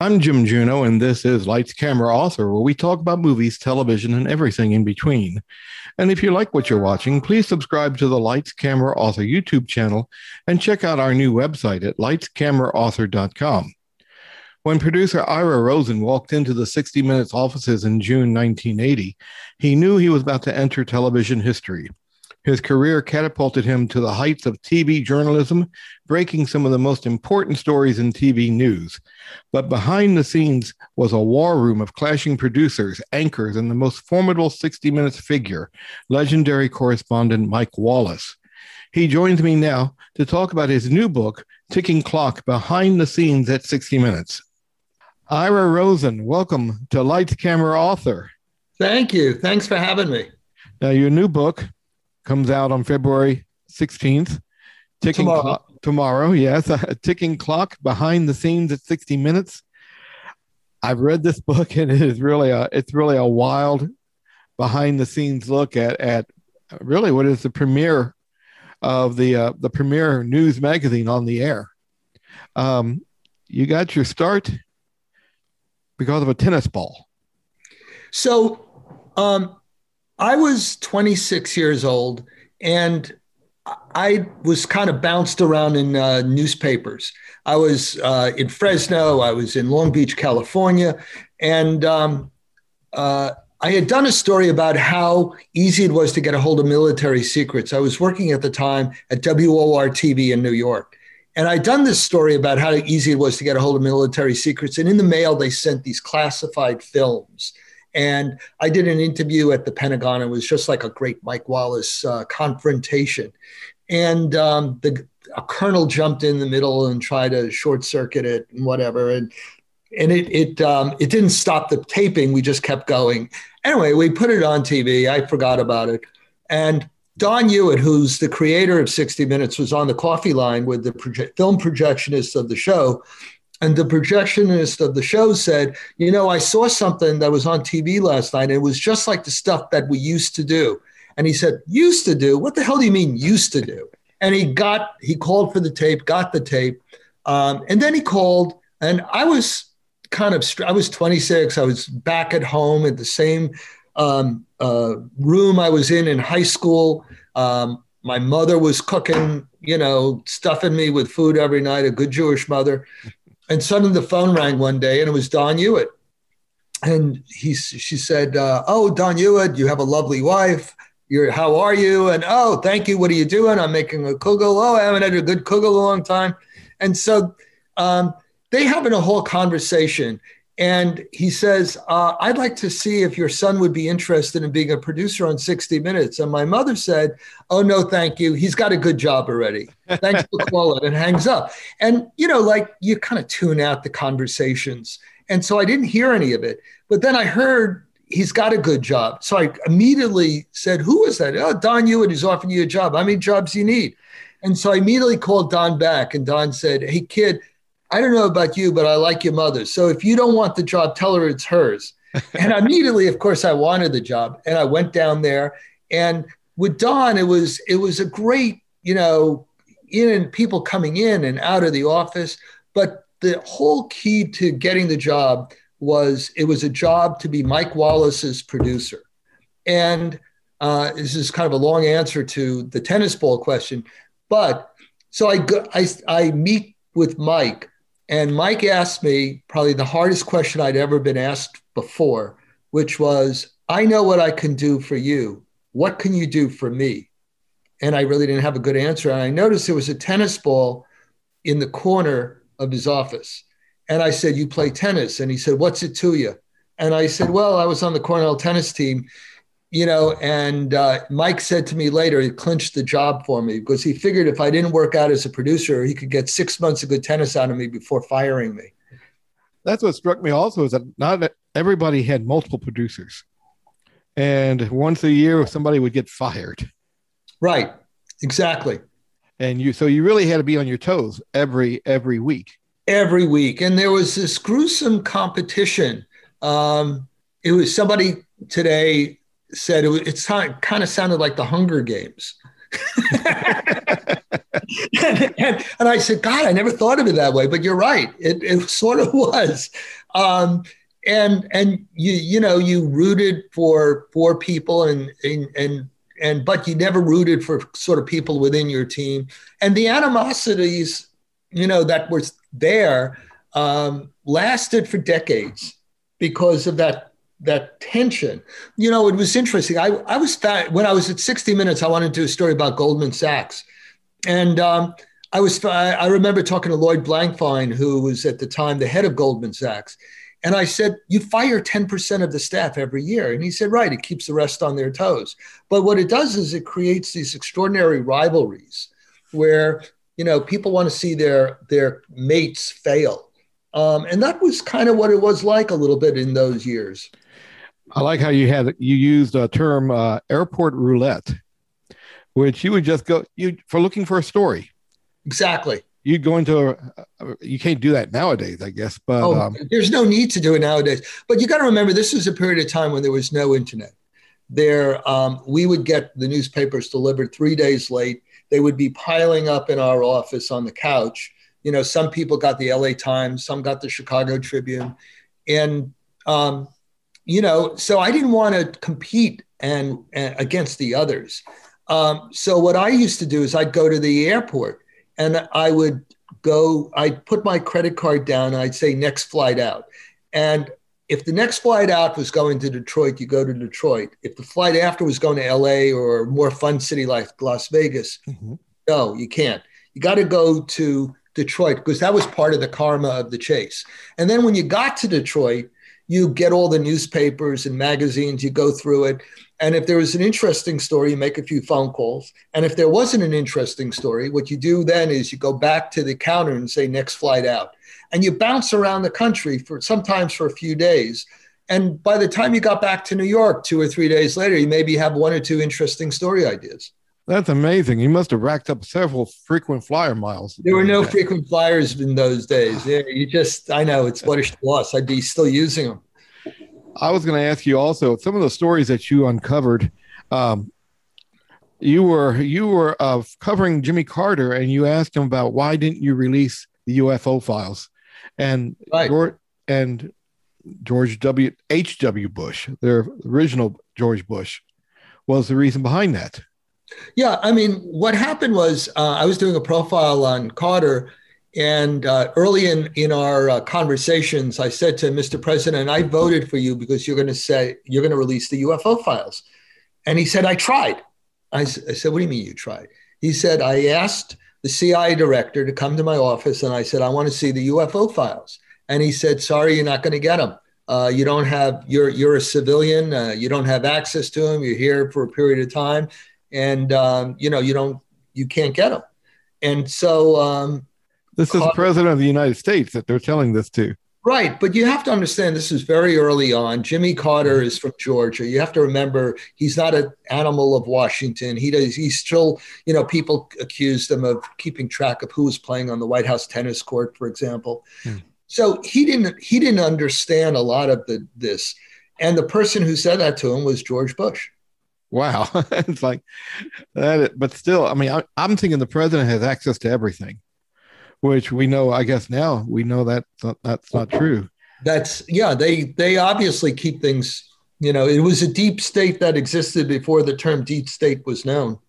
I'm Jim Juno, and this is Lights, Camera, Author, where we talk about movies, television, and everything in between. And if you like what you're watching, please subscribe to the Lights, Camera, Author YouTube channel and check out our new website at lightscameraauthor.com. When producer Ira Rosen walked into the 60 Minutes offices in June 1980, he knew he was about to enter television history. His career catapulted him to the heights of TV journalism, breaking some of the most important stories in TV news. But behind the scenes was a war room of clashing producers, anchors, and the most formidable 60 Minutes figure, legendary correspondent Mike Wallace. He joins me now to talk about his new book, Ticking Clock: Behind the Scenes at 60 Minutes. Ira Rosen, welcome to Lights, Camera, Author. Thank you. Thanks for having me. Now, your new book comes out on February 16th. Tomorrow, yes. Ticking Clock: Behind the Scenes at 60 Minutes. I've read this book, and it is really a wild behind the scenes look at really what is the premiere of the premier news magazine on the air. You got your start because of a tennis ball. So, I was 26 years old, and I was kind of bounced around in newspapers. I was in Fresno. I was in Long Beach, California. And I had done a story about how easy it was to get a hold of military secrets. I was working at the time at WOR TV in New York. And I'd done this story about how easy it was to get a hold of military secrets. And in the mail, they sent these classified films. And I did an interview at the Pentagon. It was just like a great Mike Wallace confrontation. And a colonel jumped in the middle and tried to short circuit it and whatever. And it didn't stop the taping. We just kept going. Anyway, we put it on TV. I forgot about it. And Don Hewitt, who's the creator of 60 Minutes, was on the coffee line with the film projectionist of the show. And the projectionist of the show said, you know, I saw something that was on TV last night. It was just like the stuff that we used to do. And he said, used to do? What the hell do you mean used to do? And he called for the tape, got the tape. And then he called, and I was 26. I was back at home at the same room I was in high school. My mother was cooking, stuffing me with food every night, a good Jewish mother. And suddenly the phone rang one day, and it was Don Hewitt. And she said, oh, Don Hewitt, you have a lovely wife. How are you? And, oh, thank you. What are you doing? I'm making a kugel. Oh, I haven't had a good kugel in a long time. And so they having a whole conversation. And he says, I'd like to see if your son would be interested in being a producer on 60 Minutes. And my mother said, oh, no, thank you. He's got a good job already. Thanks for calling. And hangs up. And, you kind of tune out the conversations. And so I didn't hear any of it. But then I heard he's got a good job. So I immediately said, who is that? Oh, Don Hewitt is offering you a job. How many jobs do you need? And so I immediately called Don back. And Don said, hey, kid, I don't know about you, but I like your mother. So if you don't want the job, tell her it's hers. And immediately, of course, I wanted the job. And I went down there. And with Don, it was a great, in and people coming in and out of the office. But the whole key to getting the job was it was a job to be Mike Wallace's producer. And this is kind of a long answer to the tennis ball question. But so I meet with Mike. And Mike asked me probably the hardest question I'd ever been asked before, which was, I know what I can do for you. What can you do for me? And I really didn't have a good answer. And I noticed there was a tennis ball in the corner of his office. And I said, you play tennis? And he said, what's it to you? And I said, well, I was on the Cornell tennis team, and Mike said to me later, he clinched the job for me because he figured if I didn't work out as a producer, he could get 6 months of good tennis out of me before firing me. That's what struck me also is that not everybody had multiple producers. And once a year, somebody would get fired. Right. Exactly. And so you really had to be on your toes every week. Every week. And there was this gruesome competition. It was somebody today said it kind of sounded like the Hunger Games. And I said, God, I never thought of it that way, but you're right. It sort of was. And you rooted for people and but you never rooted for sort of people within your team. And the animosities, that was there lasted for decades because of that tension. It was interesting. I was when I was at 60 Minutes, I wanted to do a story about Goldman Sachs. And I remember talking to Lloyd Blankfein, who was at the time the head of Goldman Sachs. And I said, you fire 10% of the staff every year. And he said, right, it keeps the rest on their toes. But what it does is it creates these extraordinary rivalries where, people want to see their mates fail. And that was kind of what it was like a little bit in those years. I like how you used a term airport roulette, which you would just go for looking for a story. Exactly. You'd go into you can't do that nowadays, I guess. But there's no need to do it nowadays. But you got to remember, this was a period of time when there was no internet. We would get the newspapers delivered 3 days late. They would be piling up in our office on the couch. Some people got the LA Times, some got the Chicago Tribune. And, so I didn't want to compete and against the others. So what I used to do is I'd go to the airport and I'd put my credit card down and I'd say next flight out. And if the next flight out was going to Detroit, you go to Detroit. If the flight after was going to LA or a more fun city like Las Vegas, no, you can't. You got to go to Detroit because that was part of the karma of the chase. And then when you got to Detroit, you get all the newspapers and magazines, you go through it. And if there was an interesting story, you make a few phone calls. And if there wasn't an interesting story, what you do then is you go back to the counter and say, next flight out. And you bounce around the country sometimes for a few days. And by the time you got back to New York 2 or 3 days later, you maybe have one or two interesting story ideas. That's amazing. You must have racked up several frequent flyer miles. There were no frequent flyers in those days. Yeah, I know, it's what a loss. I'd be still using them. I was going to ask you also, some of the stories that you uncovered, you were covering Jimmy Carter, and you asked him about why didn't you release the UFO files, and right. George W. H.W. Bush, their original George Bush, was the reason behind that. Yeah, I mean, what happened was I was doing a profile on Carter. And early in our conversations, I said to him, Mr. President, I voted for you because you're going to release the UFO files. And he said, I tried. I said, what do you mean you tried? He said, I asked the CIA director to come to my office. And I said, I want to see the UFO files. And he said, sorry, you're not going to get them. You're a civilian. You don't have access to them. You're here for a period of time. And, you can't get them. And so, this is the president of the United States that they're telling this to. Right. But you have to understand, this is very early on. Jimmy Carter is from Georgia. You have to remember, he's not an animal of Washington. He's still, people accused him of keeping track of who was playing on the White House tennis court, for example. Mm. So he didn't understand a lot of this. And the person who said that to him was George Bush. Wow. It's like that. But still, I mean, I'm thinking the president has access to everything. Which we know, I guess now, we know that that's not true. They obviously keep things, it was a deep state that existed before the term deep state was known.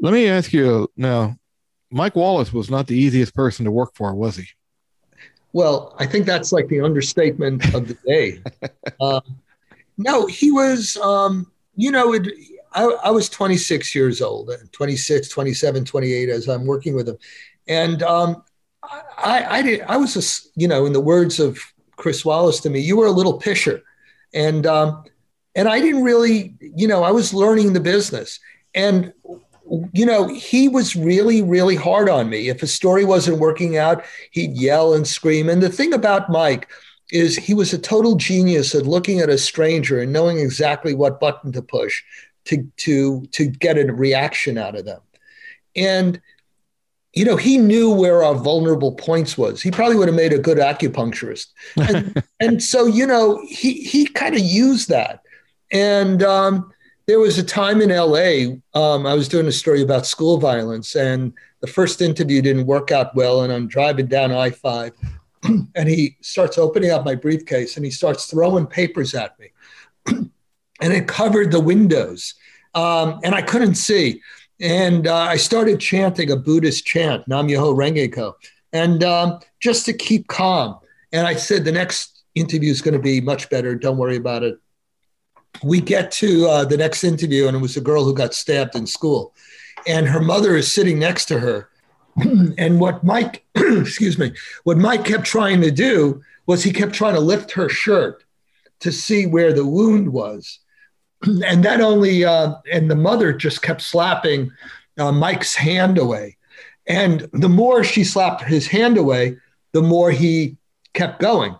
Let me ask you now, Mike Wallace was not the easiest person to work for, was he? Well, I think that's like the understatement of the day. No, he was, I was 26 years old, 26, 27, 28, as I'm working with him. And I was, in the words of Chris Wallace to me, you were a little pisher. And I didn't really, I was learning the business. And, he was really, really hard on me. If a story wasn't working out, he'd yell and scream. And the thing about Mike is he was a total genius at looking at a stranger and knowing exactly what button to push to get a reaction out of them. And he knew where our vulnerable points was. He probably would have made a good acupuncturist. And, and so, he kind of used that. And there was a time in LA, I was doing a story about school violence, and The first interview didn't work out well, and I'm driving down I-5, and he starts opening up my briefcase, and he starts throwing papers at me. And it covered the windows, and I couldn't see. And I started chanting a Buddhist chant, Nam Myoho Renge Kyo, and just to keep calm. And I said, the next interview is going to be much better. Don't worry about it. We get to the next interview, and it was a girl who got stabbed in school. And her mother is sitting next to her. And what Mike, what Mike kept trying to do was he kept trying to lift her shirt to see where the wound was. And that only, and the mother just kept slapping Mike's hand away. And the more she slapped his hand away, the more he kept going.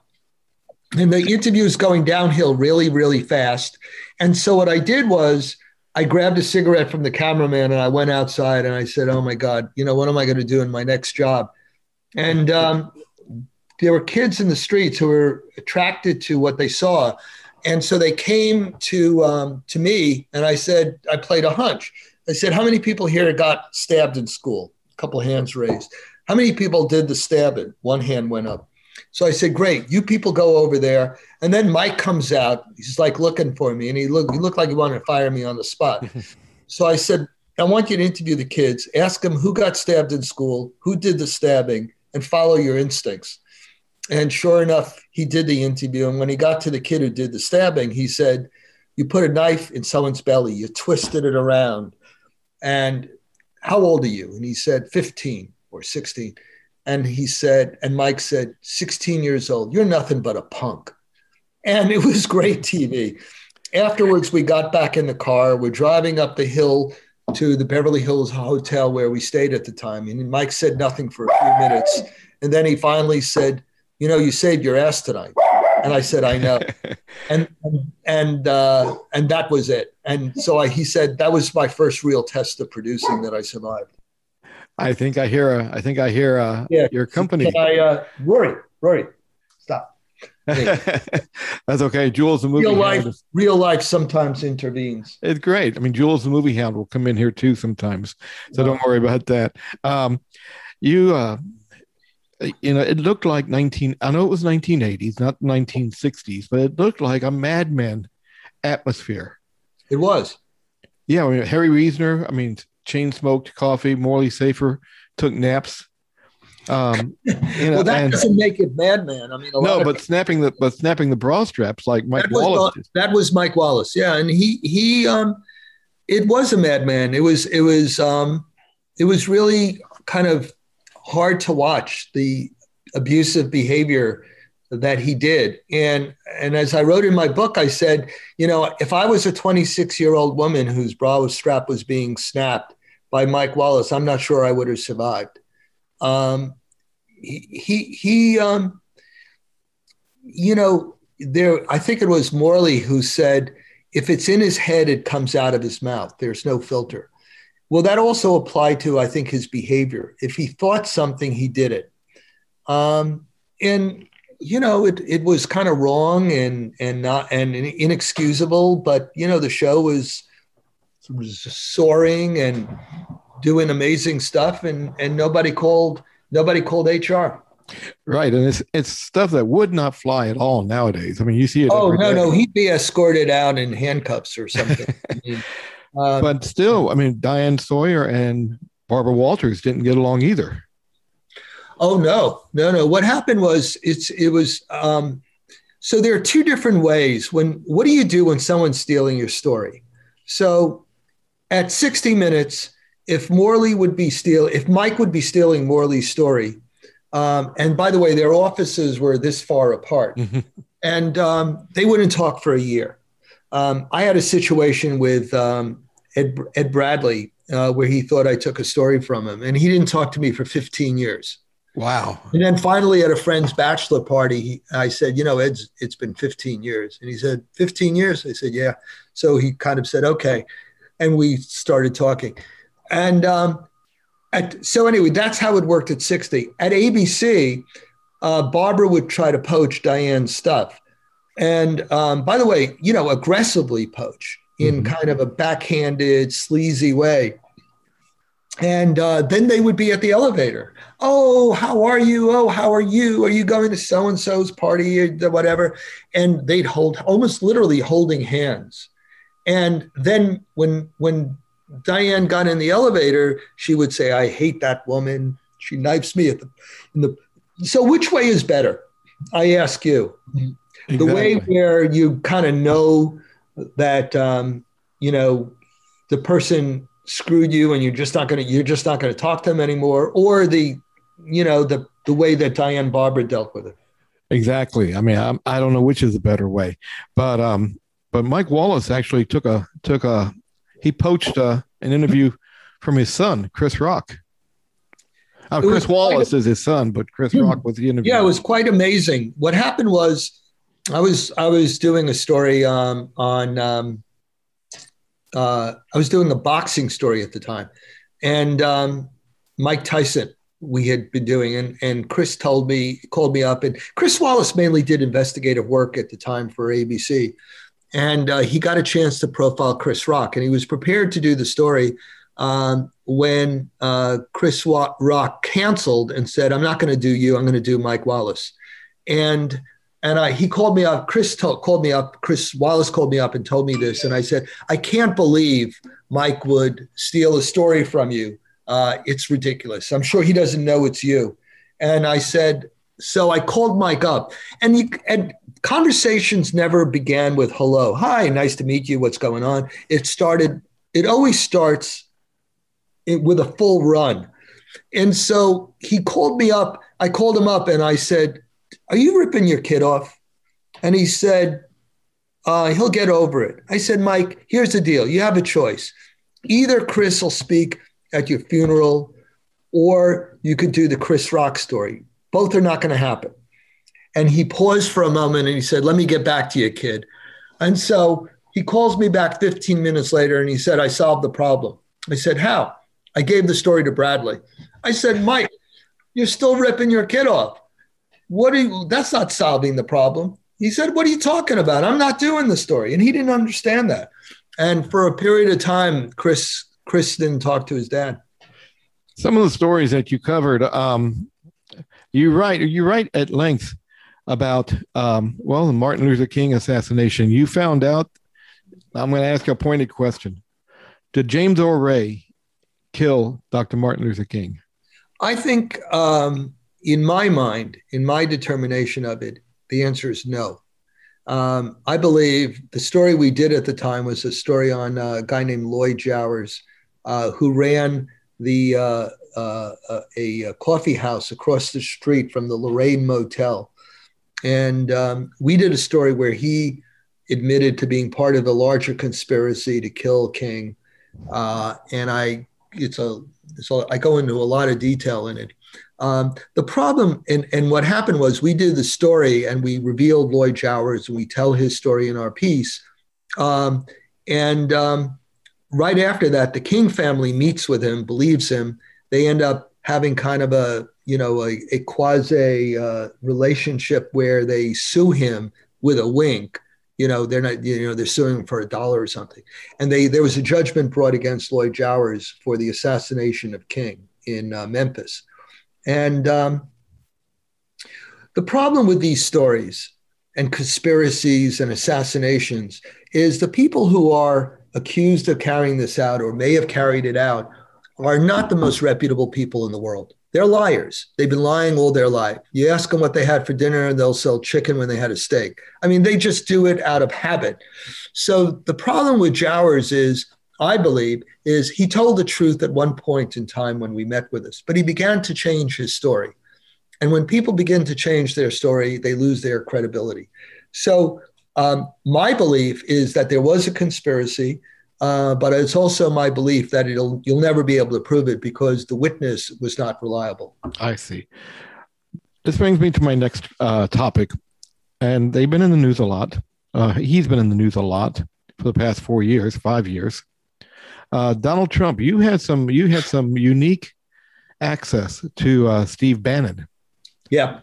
And the interview is going downhill really, really fast. And so what I did was I grabbed a cigarette from the cameraman and I went outside and I said, oh my God, you know, what am I going to do in my next job? And there were kids in the streets who were attracted to what they saw. And so they came to me and I said, I played a hunch. I said, how many people here got stabbed in school? A couple hands raised. How many people did the stabbing? One hand went up. So I said, great, you people go over there. And then Mike comes out. He's like looking for me. And he looked like he wanted to fire me on the spot. So I said, I want you to interview the kids. Ask them who got stabbed in school, who did the stabbing, and follow your instincts. And sure enough, he did the interview. And when he got to the kid who did the stabbing, he said, you put a knife in someone's belly. You twisted it around. And how old are you? And he said, 15 or 16. And he said, and Mike said, 16 years old, you're nothing but a punk. And it was great TV. Afterwards, we got back in the car. We're driving up the hill to the Beverly Hills Hotel where we stayed at the time. And Mike said nothing for a few minutes. And then he finally said, you know, you saved your ass tonight. And I said, I know. And that was it. And so he said, that was my first real test of producing that I survived. I think I hear yeah. Your company. Rory, stop. That's okay. Jules, the movie hound. Real life sometimes intervenes. It's great. I mean, Jules, the movie hound, will come in here too sometimes. So Don't worry about that. You know, it looked like I know it was 1980s, not 1960s, but it looked like a Mad Men atmosphere. It was. Yeah. I mean, Harry Reasoner, chain smoked coffee. Morley Safer took naps. Well, that doesn't make it Madman. Snapping the bra straps like Mike Wallace. That was Mike Wallace, yeah. And he it was a madman. It was really kind of hard to watch the abusive behavior that he did. And as I wrote in my book, I said, you know, if I was a 26-year-old woman whose bra strap was being snapped by Mike Wallace, I'm not sure I would have survived. I think it was Morley who said, if it's in his head, it comes out of his mouth. There's no filter. Well, that also applied to, I think, his behavior. If he thought something, he did it. You know, it was kind of wrong and inexcusable, but you know, the show was soaring and doing amazing stuff, and nobody called HR. Right, and it's stuff that would not fly at all nowadays. I mean, you see it. Oh no, he'd be escorted out in handcuffs or something. But still, Diane Sawyer and Barbara Walters didn't get along either. Oh, no. What happened was so there are two different ways. What do you do when someone's stealing your story? So at 60 Minutes, if Mike would be stealing Morley's story, and by the way, their offices were this far apart, and they wouldn't talk for a year. I had a situation with Ed Bradley where he thought I took a story from him, and he didn't talk to me for 15 years. Wow. And then finally at a friend's bachelor party, I said, you know, Ed's, it's been 15 years. And he said, 15 years? I said, yeah. So he kind of said, okay. And we started talking. And so anyway, that's how it worked at 60. At ABC, Barbara would try to poach Diane's stuff. And by the way, you know, aggressively poach in kind of a backhanded, sleazy way. And then they would be at the elevator. Oh, how are you? Oh, how are you? Are you going to so-and-so's party or whatever? And they'd hold, almost literally holding hands. And then when Diane got in the elevator, she would say, I hate that woman. She knifes me So which way is better? I ask you. Exactly. The way where you kind of know that, the person screwed you and you're just not going to talk to them anymore, or the way that Diane Barber dealt with it. Exactly. I mean, I don't know which is the better way, but Mike Wallace actually he poached an interview from his son, Chris Rock. Chris Wallace is his son, but Chris Rock was the interview. Yeah, it was quite amazing. What happened was I was doing a story I was doing a boxing story at the time, and Mike Tyson we had been doing, and Chris called me up, and Chris Wallace mainly did investigative work at the time for ABC, and he got a chance to profile Chris Rock, and he was prepared to do the story when Chris Rock canceled and said, "I'm not going to do you, I'm going to do Mike Wallace," And he called me up. Chris Wallace called me up and told me this. And I said, I can't believe Mike would steal a story from you. It's ridiculous. I'm sure he doesn't know it's you. And I said, so I called Mike up. And conversations never began with hello. Hi, nice to meet you. What's going on? It always starts with a full run. And so he called me up. I called him up and I said, are you ripping your kid off? And he said, he'll get over it. I said, Mike, here's the deal. You have a choice. Either Chris will speak at your funeral, or you could do the Chris Rock story. Both are not going to happen. And he paused for a moment and he said, let me get back to you, kid. And so he calls me back 15 minutes later and he said, I solved the problem. I said, how? I gave the story to Bradley. I said, Mike, you're still ripping your kid off. That's not solving the problem. He said, what are you talking about? I'm not doing the story. And he didn't understand that. And for a period of time, Chris didn't talk to his dad. Some of the stories that you covered, you write at length about, the Martin Luther King assassination. You found out, I'm going to ask a pointed question. Did James Earl Ray kill Dr. Martin Luther King? I think, in my mind, in my determination of it, the answer is no. I believe the story we did at the time was a story on a guy named Lloyd Jowers, who ran a coffee house across the street from the Lorraine Motel. And we did a story where he admitted to being part of the larger conspiracy to kill King. I go into a lot of detail in it. The problem and what happened was we did the story and we revealed Lloyd Jowers and we tell his story in our piece. Right after that, the King family meets with him, believes him. They end up having kind of a quasi relationship where they sue him with a wink. They're suing him for $1 or something. And there was a judgment brought against Lloyd Jowers for the assassination of King in Memphis. And the problem with these stories and conspiracies and assassinations is the people who are accused of carrying this out or may have carried it out are not the most reputable people in the world. They're liars. They've been lying all their life. You ask them what they had for dinner and they'll sell chicken when they had a steak. I mean, they just do it out of habit. So the problem with Jowers is, I believe, is he told the truth at one point in time when we met with us, but he began to change his story. And when people begin to change their story, they lose their credibility. So my belief is that there was a conspiracy, but it's also my belief that you'll never be able to prove it because the witness was not reliable. I see. This brings me to my next topic. And they've been in the news a lot. He's been in the news a lot for the past 5 years. Donald Trump, you had some unique access to Steve Bannon. Yeah.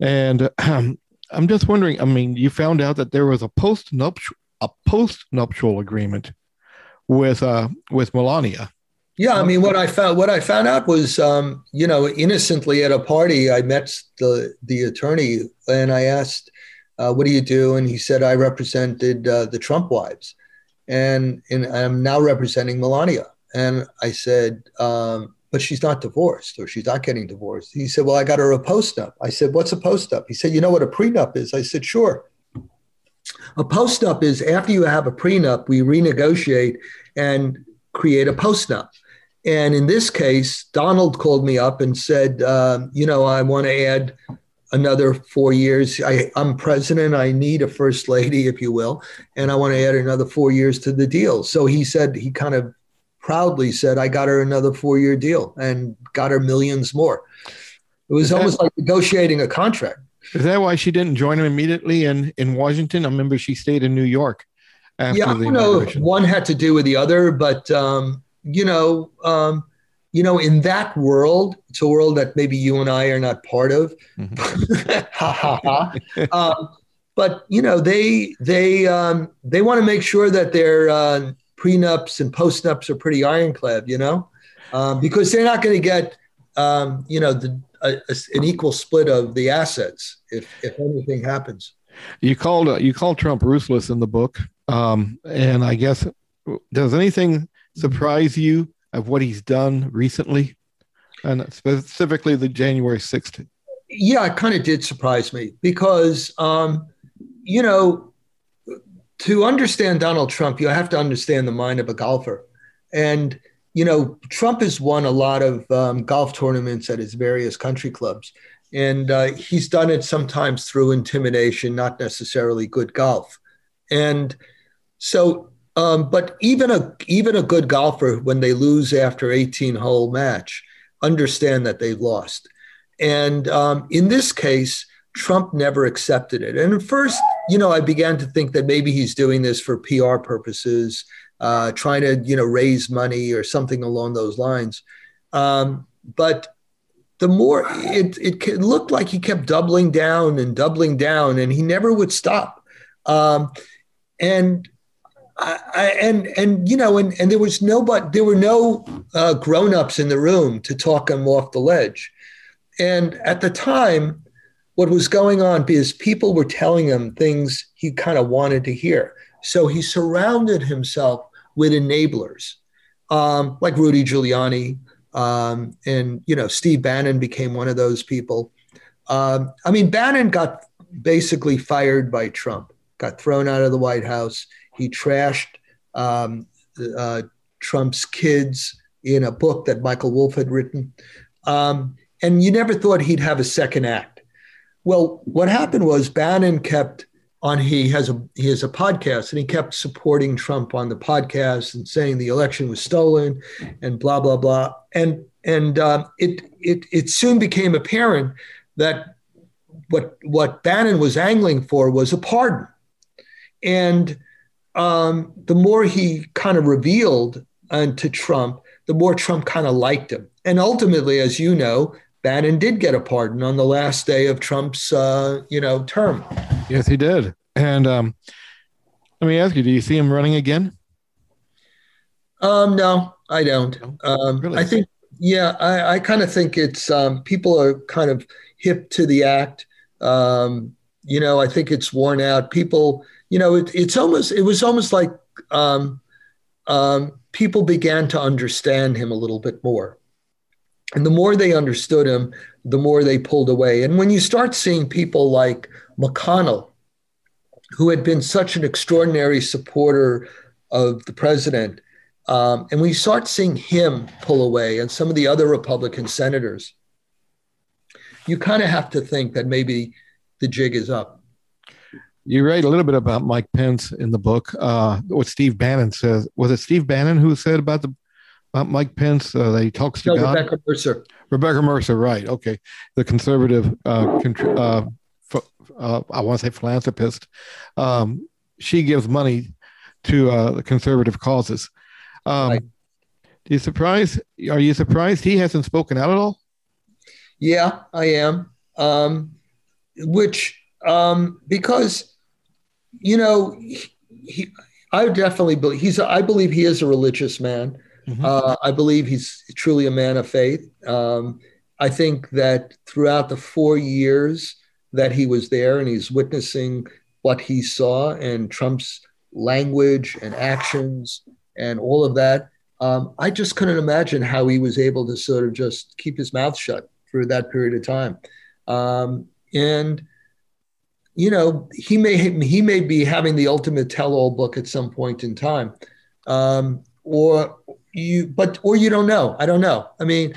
And I'm just wondering, I mean, you found out that there was a post-nuptial agreement with Melania, Yeah, I mean, what I found out was, innocently at a party, I met the attorney and I asked, what do you do? And he said, I represented the Trump wives, and I'm now representing Melania. And I said, but she's not divorced, or she's not getting divorced. He said, well, I got her a post-up. I said, what's a post-up? He said, you know what a prenup is? I said, sure. A post-up is after you have a prenup, we renegotiate and create a post-up. And in this case, Donald called me up and said, I want to add another 4 years. I'm president. I need a first lady, if you will. And I want to add another 4 years to the deal. So he said, he kind of proudly said, I got her another 4-year deal and got her millions more. It was almost like negotiating a contract. Is that why she didn't join him immediately in Washington? I remember she stayed in New York. Yeah, I don't know if one had to do with the other, but in that world, it's a world that maybe you and I are not part of. Mm-hmm. But they want to make sure that their prenups and postnups are pretty ironclad, because they're not going to get an equal split of the assets if anything happens. You call Trump ruthless in the book, and I guess, does anything surprise you of what he's done recently, and specifically the January 6th? Yeah, it kind of did surprise me because, to understand Donald Trump, you have to understand the mind of a golfer. And, Trump has won a lot of golf tournaments at his various country clubs. And he's done it sometimes through intimidation, not necessarily good golf. And so, but even a good golfer, when they lose after 18-hole match, understand that they've lost. And in this case, Trump never accepted it. And at first, I began to think that maybe he's doing this for PR purposes, trying to, raise money or something along those lines. But the more it looked like he kept doubling down, and he never would stop. And there was nobody. There were no grown-ups in the room to talk him off the ledge. And at the time, what was going on is people were telling him things he kind of wanted to hear. So he surrounded himself with enablers, like Rudy Giuliani, and Steve Bannon became one of those people. Bannon got basically fired by Trump, got thrown out of the White House. He trashed Trump's kids in a book that Michael Wolff had written. And you never thought he'd have a second act. Well, what happened was Bannon kept on, he has a podcast, and he kept supporting Trump on the podcast and saying the election was stolen and blah, blah, blah. It soon became apparent that what Bannon was angling for was a pardon. And the more he kind of revealed to Trump, the more Trump kind of liked him. And ultimately, as you know, Bannon did get a pardon on the last day of Trump's, term. Yes, he did. And let me ask you, do you see him running again? No, I don't. Really? I think, I kind of think it's people are kind of hip to the act. I think it's worn out. People, it was almost like people began to understand him a little bit more. And the more they understood him, the more they pulled away. And when you start seeing people like McConnell, who had been such an extraordinary supporter of the president, and we start seeing him pull away and some of the other Republican senators, you kind of have to think that maybe the jig is up. You write a little bit about Mike Pence in the book, what Steve Bannon says. Was it Steve Bannon who said about Mike Pence that he talks to God? Rebecca Mercer. Rebecca Mercer, right. Okay. The conservative, I want to say philanthropist. She gives money to the conservative causes. Right. Are you surprised he hasn't spoken out at all? Yeah, I am. Because, I believe he is a religious man. Mm-hmm. I believe he's truly a man of faith. I think that throughout the 4 years that he was there and he's witnessing what he saw and Trump's language and actions and all of that, I just couldn't imagine how he was able to sort of just keep his mouth shut through that period of time. And, you know, he may be having the ultimate tell-all book at some point in time. Or you don't know. I don't know. I mean,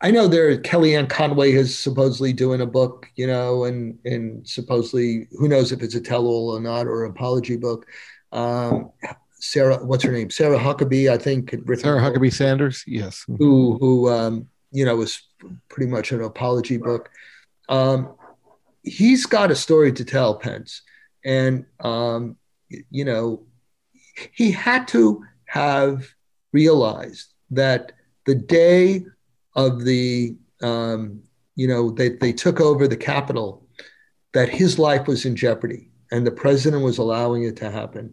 I know Kellyanne Conway is supposedly doing a book, you know, and supposedly, who knows if it's a tell-all or not, or apology book. Sarah Huckabee, I think. Sarah Huckabee Sanders, yes. Who you know, was pretty much an apology book. He's got a story to tell, Pence. And, you know, he had to have realized that the day of the, you know, they took over the Capitol, that his life was in jeopardy and the president was allowing it to happen.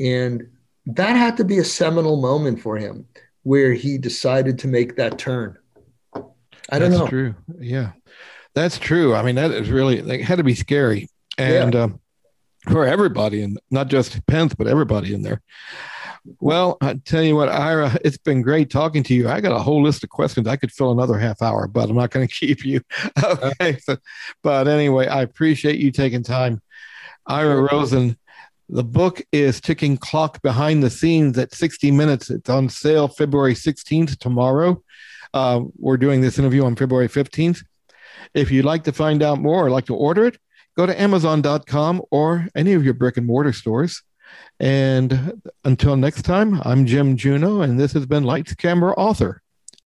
And that had to be a seminal moment for him where he decided to make that turn. I don't know. That's true. Yeah, that's true. I mean, that is really, it had to be scary. And yeah. For everybody, and not just Pence, but everybody in there. Well, I tell you what, Ira, it's been great talking to you. I got a whole list of questions. I could fill another half hour, but I'm not going to keep you. Okay. So, but anyway, I appreciate you taking time. Ira Rosen. The book is Ticking Clock: Behind the Scenes at 60 Minutes. It's on sale February 16th, tomorrow. We're doing this interview on February 15th. If you'd like to find out more or like to order it, go to Amazon.com or any of your brick and mortar stores. And until next time, I'm Jim Juno, and this has been Lights, Camera, Author.